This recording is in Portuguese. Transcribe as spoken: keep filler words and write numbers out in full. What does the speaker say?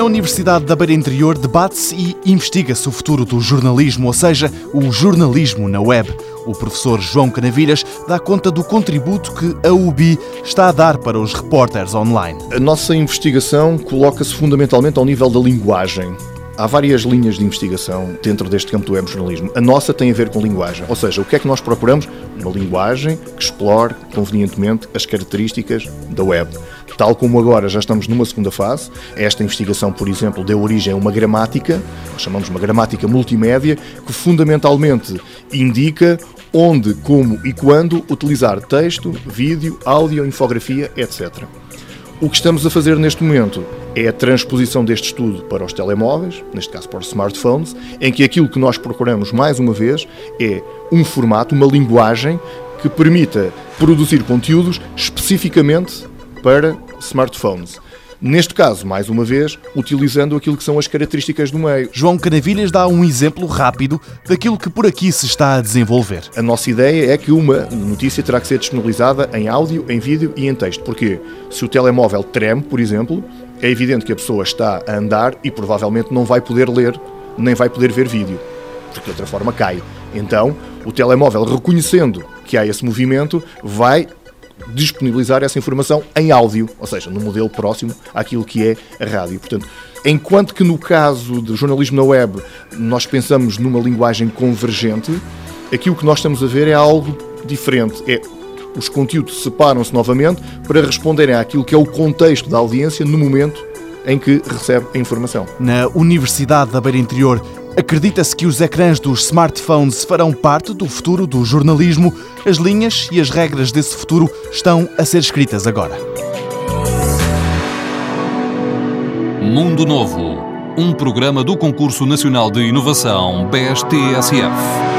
Na Universidade da Beira Interior debate-se e investiga-se o futuro do jornalismo, ou seja, o jornalismo na web. O professor João Canavilhas dá conta do contributo que a U B I está a dar para os repórteres online. A nossa investigação coloca-se fundamentalmente ao nível da linguagem. Há várias linhas de investigação dentro deste campo do web jornalismo. A nossa tem a ver com linguagem, ou seja, o que é que nós procuramos? Uma linguagem que explore convenientemente as características da web. Tal como agora já estamos numa segunda fase, esta investigação, por exemplo, deu origem a uma gramática, nós chamamos uma gramática multimédia, que fundamentalmente indica onde, como e quando utilizar texto, vídeo, áudio, infografia, etcétera. O que estamos a fazer neste momento é a transposição deste estudo para os telemóveis, neste caso para os smartphones, em que aquilo que nós procuramos, mais uma vez, é um formato, uma linguagem que permita produzir conteúdos especificamente para smartphones. Neste caso, mais uma vez, utilizando aquilo que são as características do meio. João Canavilhas dá um exemplo rápido daquilo que por aqui se está a desenvolver. A nossa ideia é que uma notícia terá que ser disponibilizada em áudio, em vídeo e em texto. Porquê? Se o telemóvel treme, por exemplo, é evidente que a pessoa está a andar e provavelmente não vai poder ler, nem vai poder ver vídeo, porque de outra forma cai. Então, o telemóvel, reconhecendo que há esse movimento, vai disponibilizar essa informação em áudio, ou seja, no modelo próximo àquilo que é a rádio. Portanto, enquanto que no caso de jornalismo na web nós pensamos numa linguagem convergente, aquilo que nós estamos a ver é algo diferente. É, os conteúdos separam-se novamente para responderem àquilo que é o contexto da audiência no momento em que recebe a informação. Na Universidade da Beira Interior, acredita-se que os ecrãs dos smartphones farão parte do futuro do jornalismo. As linhas e as regras desse futuro estão a ser escritas agora. Mundo Novo, um programa do Concurso Nacional de Inovação, B S T S F.